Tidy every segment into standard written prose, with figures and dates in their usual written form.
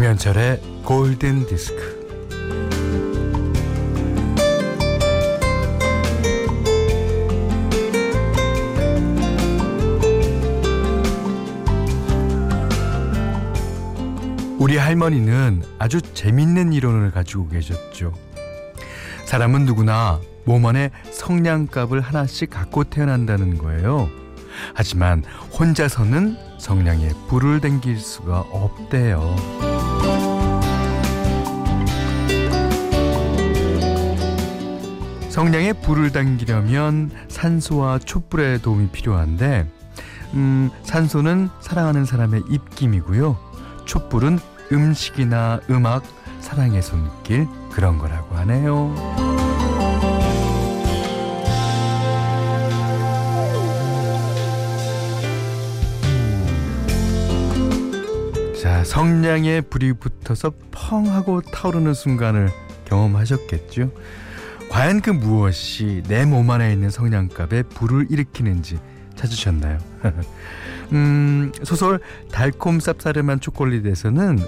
김현철의 골든 디스크. 우리 할머니는 아주 재밌는 이론을 가지고 계셨죠. 사람은 누구나 몸 안에 성냥갑을 하나씩 갖고 태어난다는 거예요. 하지만 혼자서는 성냥에 불을 댕길 수가 없대요. 성냥에 불을 당기려면 산소와 촛불의 도움이 필요한데 산소는 사랑하는 사람의 입김이고요. 촛불은 음식이나 음악, 사랑의 손길 그런 거라고 하네요. 자, 성냥에 불이 붙어서 펑 하고 타오르는 순간을 경험하셨겠죠? 과연 그 무엇이 내 몸 안에 있는 성냥갑에 불을 일으키는지 찾으셨나요? 소설 달콤 쌉싸름한 초콜릿에서는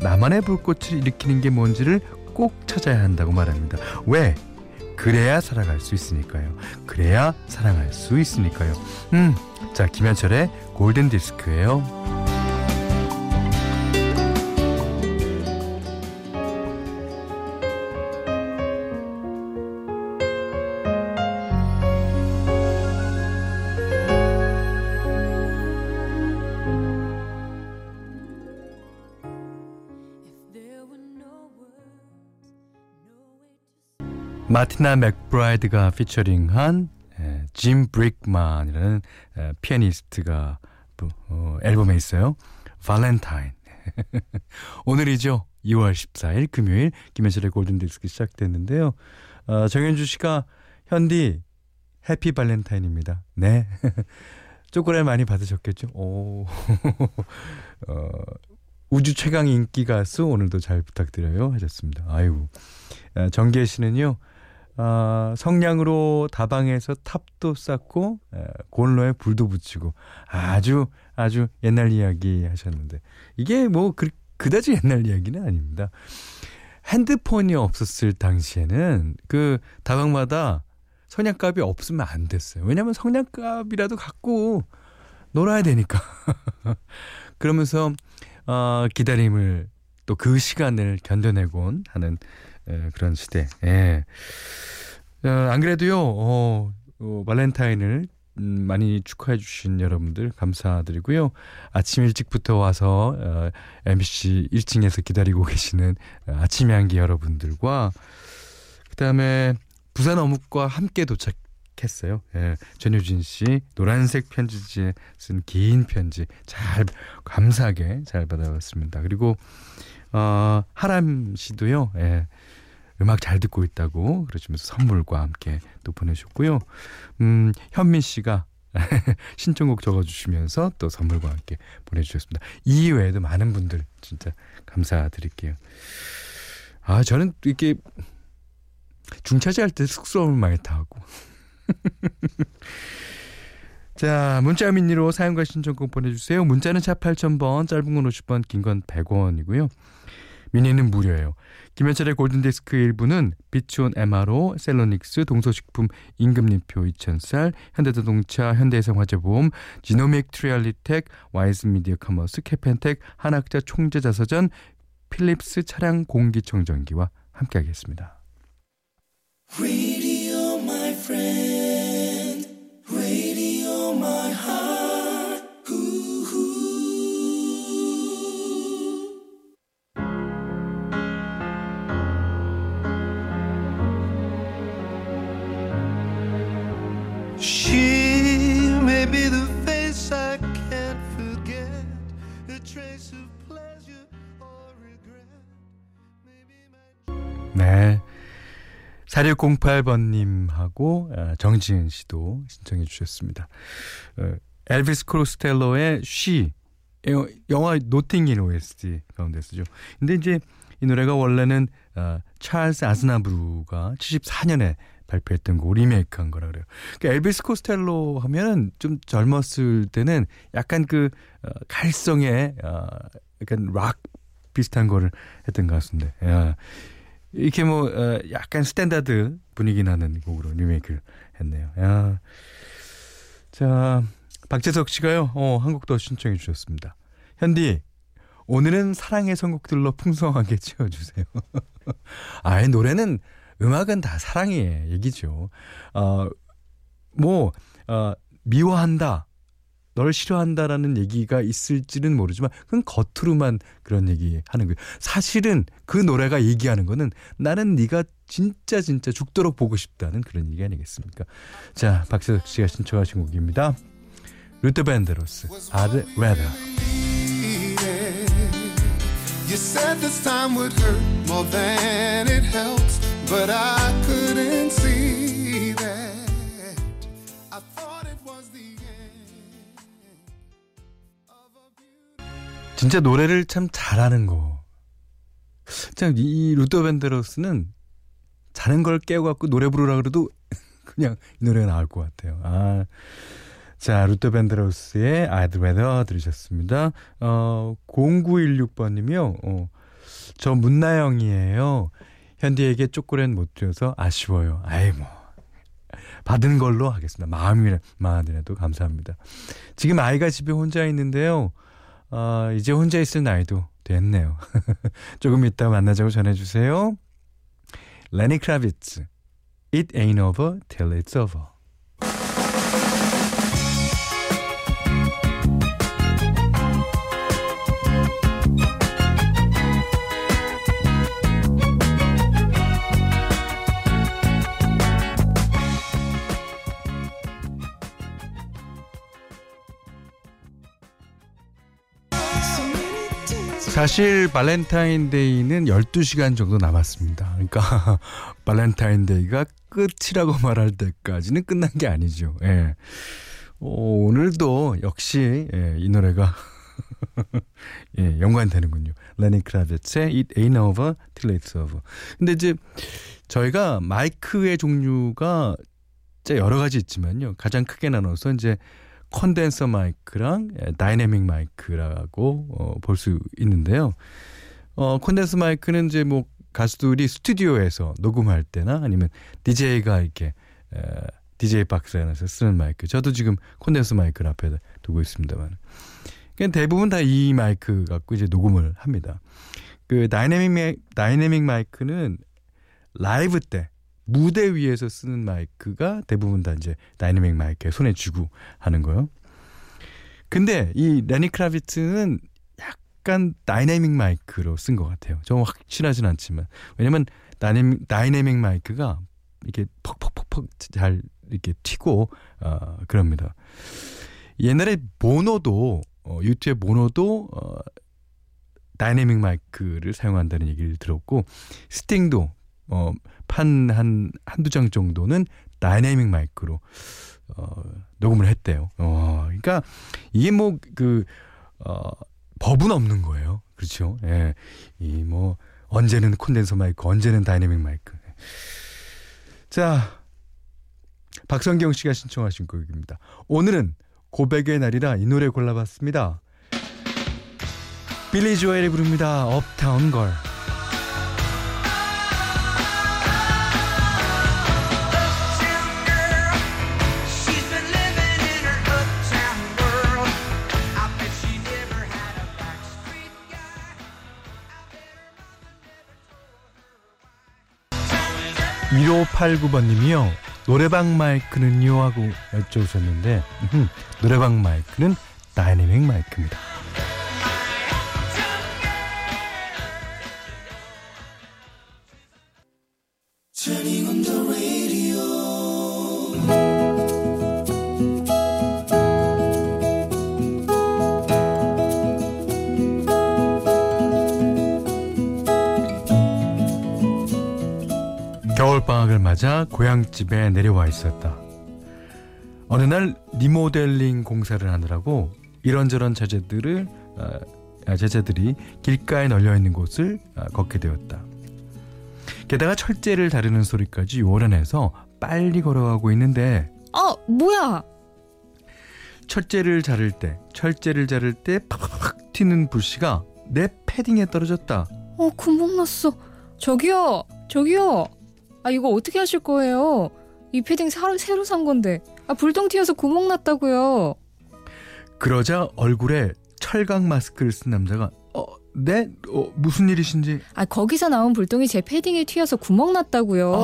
나만의 불꽃을 일으키는 게 뭔지를 꼭 찾아야 한다고 말합니다. 왜? 그래야 살아갈 수 있으니까요. 그래야 사랑할 수 있으니까요. 자, 김현철의 골든디스크예요. 마티나 맥브라이드가 피처링한 짐 브릭만이라는 피아니스트가 앨범에 있어요. 발렌타인. 오늘이죠. 2월 14일 금요일 김현철의 골든디스크 시작됐는데요. 정현주 씨가 현디 해피 발렌타인입니다. 네. 초콜릿 많이 받으셨겠죠? 오. 우주 최강 인기 가수 오늘도 잘 부탁드려요 하셨습니다. 아이고. 정기혜 씨는요. 성냥으로 다방에서 탑도 쌓고 골로에 불도 붙이고 아주 옛날 이야기 하셨는데 이게 뭐 그다지 옛날 이야기는 아닙니다. 핸드폰이 없었을 당시에는 그 다방마다 성냥갑이 없으면 안 됐어요. 왜냐하면 성냥갑이라도 갖고 놀아야 되니까. 그러면서 기다림을 또 그 시간을 견뎌내곤 하는 그런 시대. 예. 안 그래도요 발렌타인을 많이 축하해 주신 여러분들 감사드리고요. 아침 일찍부터 와서 MBC 1층에서 기다리고 계시는 아침 향기 여러분들과 그다음에 부산 어묵과 함께 도착했어요. 예. 전효진 씨 노란색 편지지에 쓴 긴 편지 잘 감사하게 잘 받아봤습니다. 그리고 하람 씨도요. 예. 음악 잘 듣고 있다고 그러시면서 선물과 함께 또 보내셨고요. 현민 씨가 신청곡 적어주시면서 또 선물과 함께 보내주셨습니다. 이 외에도 많은 분들 진짜 감사드릴게요. 아, 저는 이렇게 중차지할 때 쑥스러움을 많이 타고. 자, 문자 미니로 사연과 신청곡 보내주세요. 문자는 차 8000번, 짧은 건 50번, 긴 건 100원이고요. 미니는 무료예요. 김현철의 골든디스크 일부는 비추온 MRO, 셀러닉스, 동서식품, 임금님표 2000살, 현대자동차, 현대해상화재보험, 지노믹 트리얼리텍, 와이즈미디어 커머스, 캐펜텍, 한학자 총재자서전, 필립스 차량 공기청정기와 함께하겠습니다. Radio my friend, radio my heart. 네, 4608번님하고 정지은 씨도 신청해 주셨습니다. 엘비스 코스텔로의 She, 영화 노팅힐 OST 가운데 쓰죠. 근데 이제 이 노래가 원래는 찰스 아즈나브루가 74년에 발표했던 거 리메이크한 거라 그래요. 그러니까 엘비스 코스텔로 하면 좀 젊었을 때는 약간 그 갈성의 약간 락 비슷한 거를 했던 가수인데, 야, 이렇게 뭐 약간 스탠다드 분위기 나는 곡으로 리메이크를 했네요. 야. 자, 박재석 씨가요, 한 곡 더 신청해 주셨습니다. 현디, 오늘은 사랑의 선곡들로 풍성하게 채워주세요. 아이, 노래는, 음악은 다 사랑의 얘기죠. 미워한다, 널 싫어한다라는 얘기가 있을지는 모르지만 그건 겉으로만 그런 얘기하는 거예요. 사실은 그 노래가 얘기하는 거는 나는 네가 진짜 죽도록 보고 싶다는 그런 얘기 아니겠습니까? 자, 박재석 씨가 신청하신 곡입니다. 루터 밴드로스, I'd rather. You said this time would hurt more than it helps, but I couldn't see that. I thought it was the end of a beautiful... 진짜 노래를 참 잘하는 거. 참 이 루터 밴드로스는 자는 걸 깨워갖고 노래 부르라 그래도 그냥 이 노래가 나올 것 같아요. 아, 자, 루터 밴드로스의 I'd rather 들으셨습니다. 0916번님이요. 저 문나영이에요. 현디에게 초콜릿 못 드려서 아쉬워요. 아이, 뭐 받은 걸로 하겠습니다. 마음이라도 감사합니다. 지금 아이가 집에 혼자 있는데요. 이제 혼자 있을 나이도 됐네요. 조금 이따 만나자고 전해주세요. Lenny Kravitz, It Ain't Over Till It's Over. 사실 발렌타인데이는 12시간 정도 남았습니다. 그러니까 발렌타인데이가 끝이라고 말할 때까지는 끝난 게 아니죠. 예. 오늘도 역시 이 노래가 예, 연관되는군요. 레니 크라비츠의 It Ain't Over Till It's Over. 근데 이제 저희가 마이크의 종류가 진짜 여러 가지 있지만요. 가장 크게 나눠서 이제 컨덴서 마이크랑 다이내믹 마이크라고 볼 수 있는데요. 컨덴서 마이크는 이제 뭐 가수들이 스튜디오에서 녹음할 때나 아니면 DJ가 이렇게 DJ 박스 안에서 쓰는 마이크. 저도 지금 컨덴서 마이크를 앞에 두고 있습니다만. 그냥 대부분 다 이 마이크 갖고 이제 녹음을 합니다. 그 다이내믹 마이크는 라이브 때 무대 위에서 쓰는 마이크가 대부분 다 이제 다이내믹 마이크에 손에 쥐고 하는 거요. 근데 이 레니 크라비츠는 약간 다이내믹 마이크로 쓴 것 같아요. 좀 확실하진 않지만. 왜냐면 다이내믹 마이크가 이렇게 퍽퍽퍽퍽 잘 이렇게 튀고, 그럽니다. 옛날에 보노도, 유튜브의 보노도, 다이내믹 마이크를 사용한다는 얘기를 들었고, 스팅도, 판 한두 장 정도는 다이내믹 마이크로 녹음을 했대요. 그러니까 이게 뭐 그 법은 없는 거예요. 그렇죠? 예. 이 뭐 언제는 콘덴서 마이크, 언제는 다이내믹 마이크. 자, 박성경 씨가 신청하신 곡입니다. 오늘은 고백의 날이라 이 노래 골라봤습니다. 빌리 조엘이 부릅니다. 업타운 걸. 님이요. 노래방 마이크는요 하고 여쭤보셨는데 노래방 마이크는 다이내믹 마이크입니다. 겨울방학을 맞아 고향집에 내려와 있었다. 어느 날 리모델링 공사를 하느라고 이런저런 제재들이 길가에 널려있는 곳을 걷게 되었다. 게다가 철제를 다루는 소리까지 요란해서 빨리 걸어가고 있는데 뭐야? 철제를 자를 때 팍팍 튀는 불씨가 내 패딩에 떨어졌다. 금방 났어. 저기요. 이거 어떻게 하실 거예요? 이 패딩 새로 산 건데. 불똥 튀어서 구멍 났다고요. 그러자 얼굴에 철강 마스크를 쓴 남자가 네? 무슨 일이신지? 거기서 나온 불똥이 제 패딩에 튀어서 구멍 났다고요.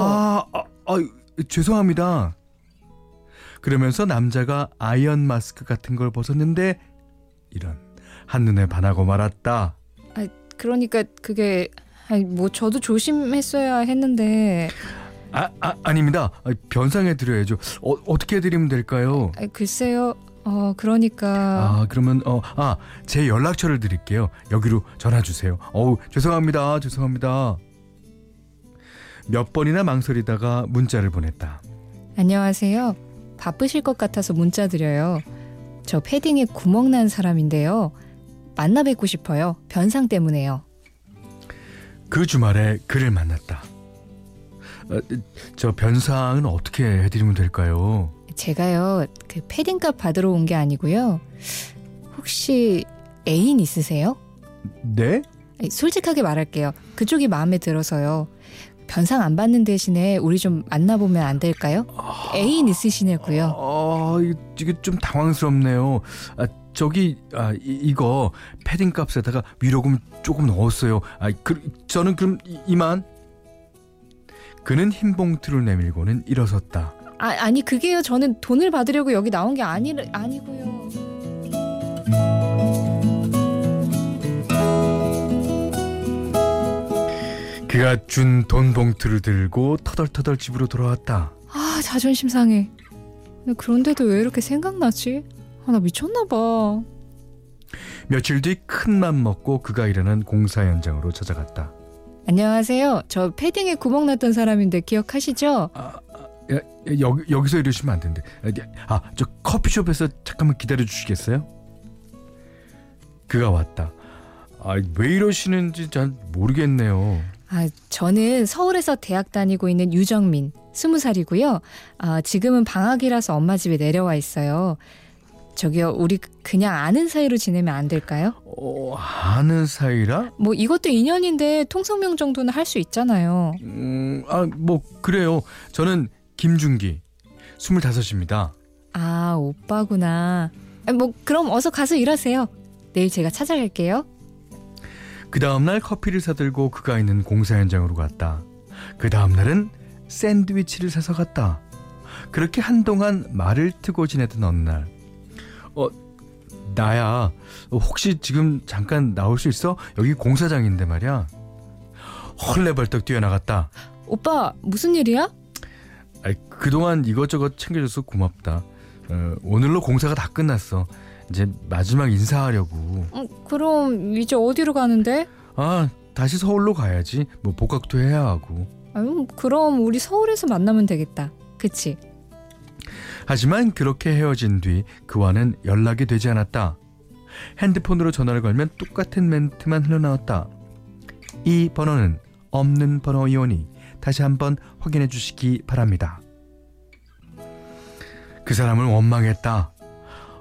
죄송합니다. 그러면서 남자가 아이언 마스크 같은 걸 벗었는데 이런, 한눈에 반하고 말았다. 그러니까 그게 저도 조심했어야 했는데. 아닙니다. 변상해 드려야죠. 어떻게 드리면 될까요? 글쎄요. 그러니까. 그러면 제 연락처를 드릴게요. 여기로 전화 주세요. 죄송합니다. 몇 번이나 망설이다가 문자를 보냈다. 안녕하세요. 바쁘실 것 같아서 문자 드려요. 저 패딩에 구멍 난 사람인데요. 만나 뵙고 싶어요. 변상 때문에요. 그 주말에 그를 만났다. 저 변상은 어떻게 해드리면 될까요? 제가요, 패딩값 받으러 온 게 아니고요. 혹시 애인 있으세요? 네? 솔직하게 말할게요. 그쪽이 마음에 들어서요. 변상 안 받는 대신에 우리 좀 만나보면 안 될까요? 애인 있으시냐고요? 이게 좀 당황스럽네요. 이거 패딩값에다가 위로금 조금 넣었어요. 저는 그럼 이만. 그는 흰 봉투를 내밀고는 일어섰다. 아니 그게요. 저는 돈을 받으려고 여기 나온 게 아니고요. 그가 준 돈 봉투를 들고 터덜터덜 집으로 돌아왔다. 자존심 상해. 그런데도 왜 이렇게 생각나지? 나 미쳤나 봐. 며칠 뒤 큰 맘 먹고 그가 일하는 공사 현장으로 찾아갔다. 안녕하세요. 저 패딩에 구멍 났던 사람인데 기억하시죠? 여기서 이러시면 안 되는데. 저 커피숍에서 잠깐만 기다려 주시겠어요? 그가 왔다. 왜 이러시는지 잘 모르겠네요. 저는 서울에서 대학 다니고 있는 유정민, 20살이고요. 지금은 방학이라서 엄마 집에 내려와 있어요. 저기요, 우리 그냥 아는 사이로 지내면 안 될까요? 아는 사이라? 이것도 인연인데 통성명 정도는 할 수 있잖아요. 그래요. 저는 김준기, 25입니다. 오빠구나. 그럼 어서 가서 일하세요. 내일 제가 찾아갈게요. 그 다음날 커피를 사들고 그가 있는 공사 현장으로 갔다. 그 다음날은 샌드위치를 사서 갔다. 그렇게 한동안 말을 트고 지내던 어느 날. 나야, 혹시 지금 잠깐 나올 수 있어? 여기 공사장인데 말이야. 헐레벌떡 뛰어나갔다. 오빠, 무슨 일이야? 그동안 이것저것 챙겨줘서 고맙다. 오늘로 공사가 다 끝났어. 이제 마지막 인사하려고. 그럼 이제 어디로 가는데? 다시 서울로 가야지. 복학도 해야 하고. 그럼 우리 서울에서 만나면 되겠다. 그치? 하지만 그렇게 헤어진 뒤 그와는 연락이 되지 않았다. 핸드폰으로 전화를 걸면 똑같은 멘트만 흘러나왔다. 이 번호는 없는 번호이오니 다시 한번 확인해 주시기 바랍니다. 그 사람은 원망했다.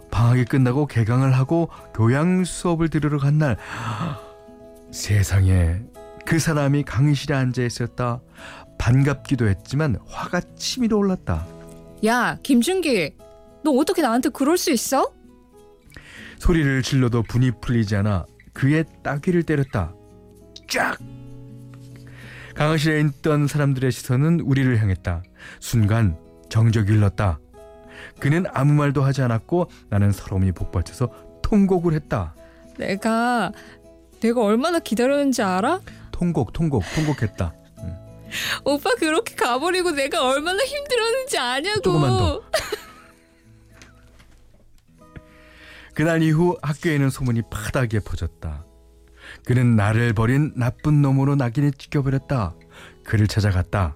방학이 끝나고 개강을 하고 교양 수업을 들으러 간 날, 세상에, 그 사람이 강의실에 앉아 있었다. 반갑기도 했지만 화가 치밀어 올랐다. 야, 김준기, 너 어떻게 나한테 그럴 수 있어? 소리를 질러도 분이 풀리지 않아 그의 따귀를 때렸다. 쫙! 강의실에 있던 사람들의 시선은 우리를 향했다. 순간 정적이 흘렀다. 그는 아무 말도 하지 않았고 나는 서러움이 복받쳐서 통곡을 했다. 내가 얼마나 기다렸는지 알아? 통곡했다. 오빠 그렇게 가버리고 내가 얼마나 힘들었는지 아냐고. 조금만 더. 그날 이후 학교에는 소문이 파다하게 퍼졌다. 그는 나를 버린 나쁜 놈으로 낙인이 찍혀버렸다. 그를 찾아갔다.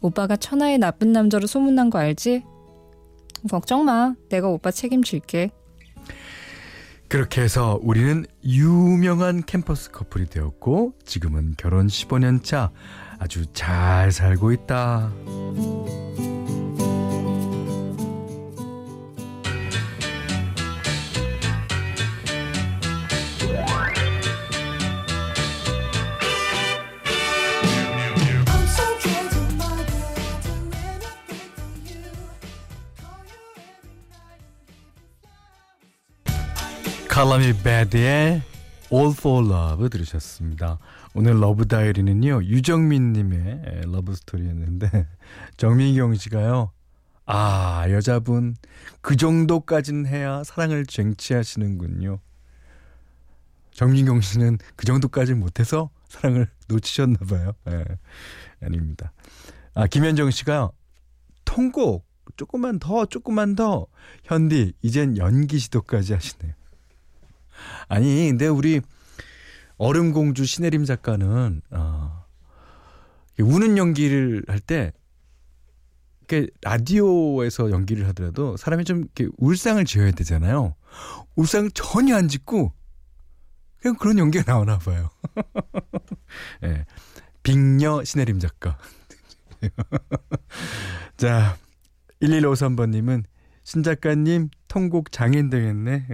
오빠가 천하의 나쁜 남자로 소문난 거 알지? 걱정 마. 내가 오빠 책임질게. 그렇게 해서 우리는 유명한 캠퍼스 커플이 되었고 지금은 결혼 15년 차. 아주 잘 살고 있다. 칼라미 배드의 All for Love 들으셨습니다. 오늘 러브 다이어리는요, 유정민님의 러브 스토리였는데 정민경 씨가요, 아, 여자분 그 정도까지는 해야 사랑을 쟁취하시는군요. 정민경 씨는 그 정도까지는 못해서 사랑을 놓치셨나 봐요. 네, 아닙니다. 아, 김현정 씨가 통곡 조금만 더 현디 이젠 연기 시도까지 하시네요. 아니 근데 우리 얼음공주 신혜림 작가는 우는 연기를 할 때 라디오에서 연기를 하더라도 사람이 좀 이렇게 울상을 지어야 되잖아요. 울상 전혀 안 짓고 그냥 그런 연기가 나오나 봐요. 네, 빅녀 신혜림 작가. 자, 1153번님은 신작가님 통곡 장인 되겠네.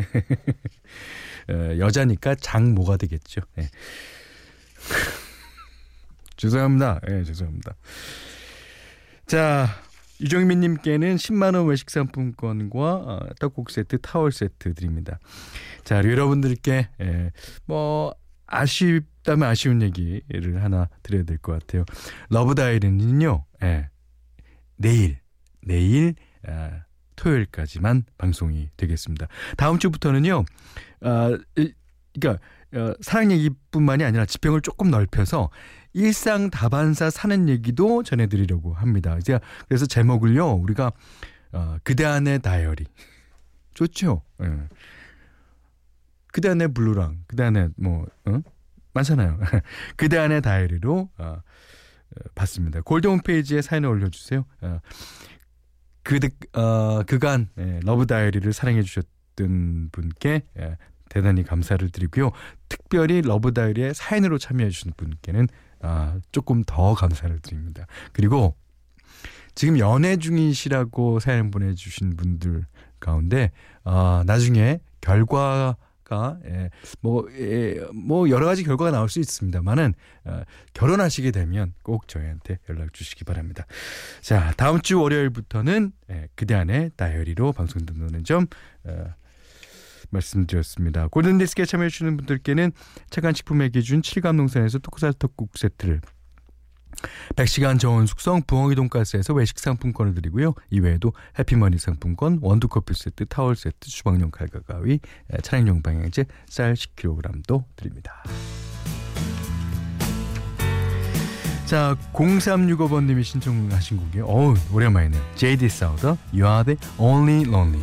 여자니까 장모가 되겠죠. 네. 죄송합니다. 네, 죄송합니다. 자, 유정민님께는 10만원 외식 상품권과 떡국 세트, 타월 세트 드립니다. 자, 여러분들께 뭐 아쉽다면 아쉬운 얘기를 하나 드려야 될 것 같아요. 러브 다이어리는요, 내일 토요일까지만 방송이 되겠습니다. 다음 주부터는요, 그러니까 사랑 얘기뿐만이 아니라 지평을 조금 넓혀서 일상 다반사 사는 얘기도 전해드리려고 합니다. 이제 그래서 제목을요, 우리가 그대 안의 다이어리 좋죠. 예. 그대 안의 블루랑 그대 안의 뭐 많잖아요. 그대 안의 다이어리로 봤습니다. 골드 홈페이지에 사연을 올려주세요. 그간 러브 다이어리를 사랑해 주셨던 분께 대단히 감사를 드리고요. 특별히 러브 다이어리에 사연으로 참여해 주신 분께는 조금 더 감사를 드립니다. 그리고 지금 연애 중이시라고 사연 보내주신 분들 가운데 나중에 결과가 여러 가지 결과가 나올 수 있습니다만은 결혼하시게 되면 꼭 저희한테 연락 주시기 바랍니다. 자, 다음 주 월요일부터는 그대 안의 다이어리로 방송된다는 점 말씀드렸습니다. 골든디스크에 참여해주시는 분들께는 착한식품의 기준 7감농산에서 토크사떡국 세트를, 100시간 저온 숙성 부엉이 돈가스에서 외식 상품권을 드리고요. 이외에도 해피머니 상품권, 원두커피 세트, 타월 세트, 주방용 칼과 가위, 차량용 방향제, 쌀 10kg도 드립니다. 자, 0365번님이 신청하신 곡이에요. 어우, 오랜만이네요. JD Souther, You are the only lonely.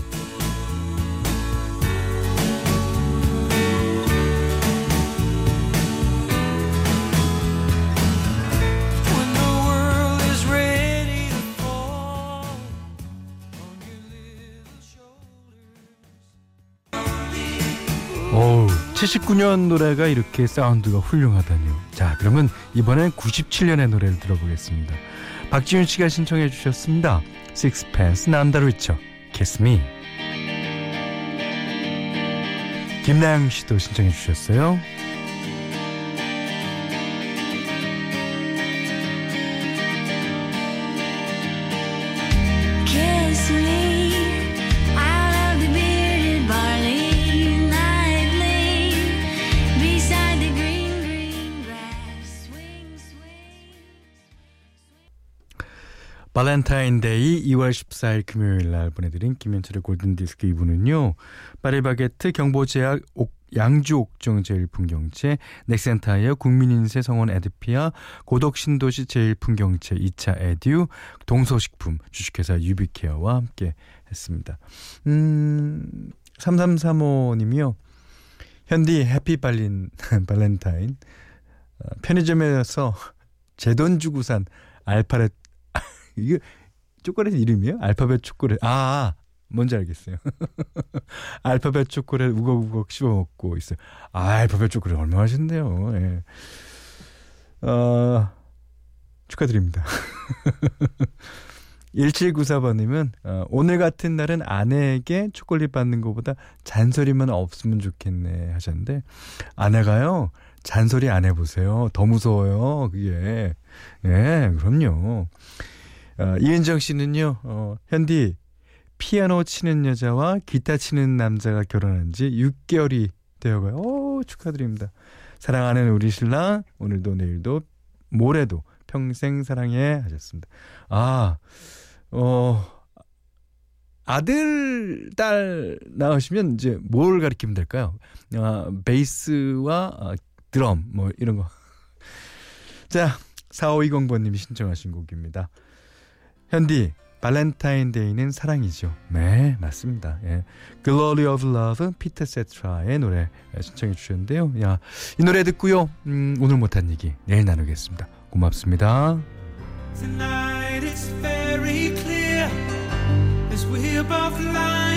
어우, 79년 노래가 이렇게 사운드가 훌륭하다니요. 자, 그러면 이번엔 97년의 노래를 들어보겠습니다. 박지윤 씨가 신청해 주셨습니다. Sixpence None the Richer, Kiss Me. 김나영 씨도 신청해 주셨어요. 발렌타인데이 2월 14일 금요일 날 보내드린 김현철의 골든디스크 2부는요, 파리바게트, 경보제약, 양주 옥정 제일풍경채, 넥센타이어, 국민인세, 성원 에드피아, 고덕신도시 제일풍경채 2차 에듀, 동서식품, 주식회사 유비케어와 함께 했습니다. 3335님이요. 현디 해피 발렌타인. 편의점에서 제 돈 주고 산 알파벳, 이게 초콜릿 이름이에요? 알파벳 초콜릿. 아, 뭔지 알겠어요. 알파벳 초콜릿 우걱우걱 씹어 먹고 있어요. 아, 알파벳 초콜릿 얼마나 맛있는데요. 예. 축하드립니다. 1794번님은 오늘 같은 날은 아내에게 초콜릿 받는 것보다 잔소리만 없으면 좋겠네 하셨는데, 아내가요, 잔소리 안 해보세요. 더 무서워요, 그게. 예, 그럼요. 이은정 씨는요, 현디 피아노 치는 여자와 기타 치는 남자가 결혼한 지 6개월이 되어가요. 오, 축하드립니다. 사랑하는 우리 신랑, 오늘도 내일도 모레도 평생 사랑해 하셨습니다. 아들, 딸 낳으시면 이제 뭘 가르치면 될까요? 베이스와 드럼 뭐 이런 거. 자, 4520번님이 신청하신 곡입니다. 현디, 발렌타인데이는 사랑이죠. 네, 맞습니다. 예. Glory of Love, 피터 세트라의 노래 신청해 주셨는데요. 야, 이 노래 듣고요. 오늘 못한 얘기 내일 나누겠습니다. 고맙습니다. Tonight it's very clear as we above line.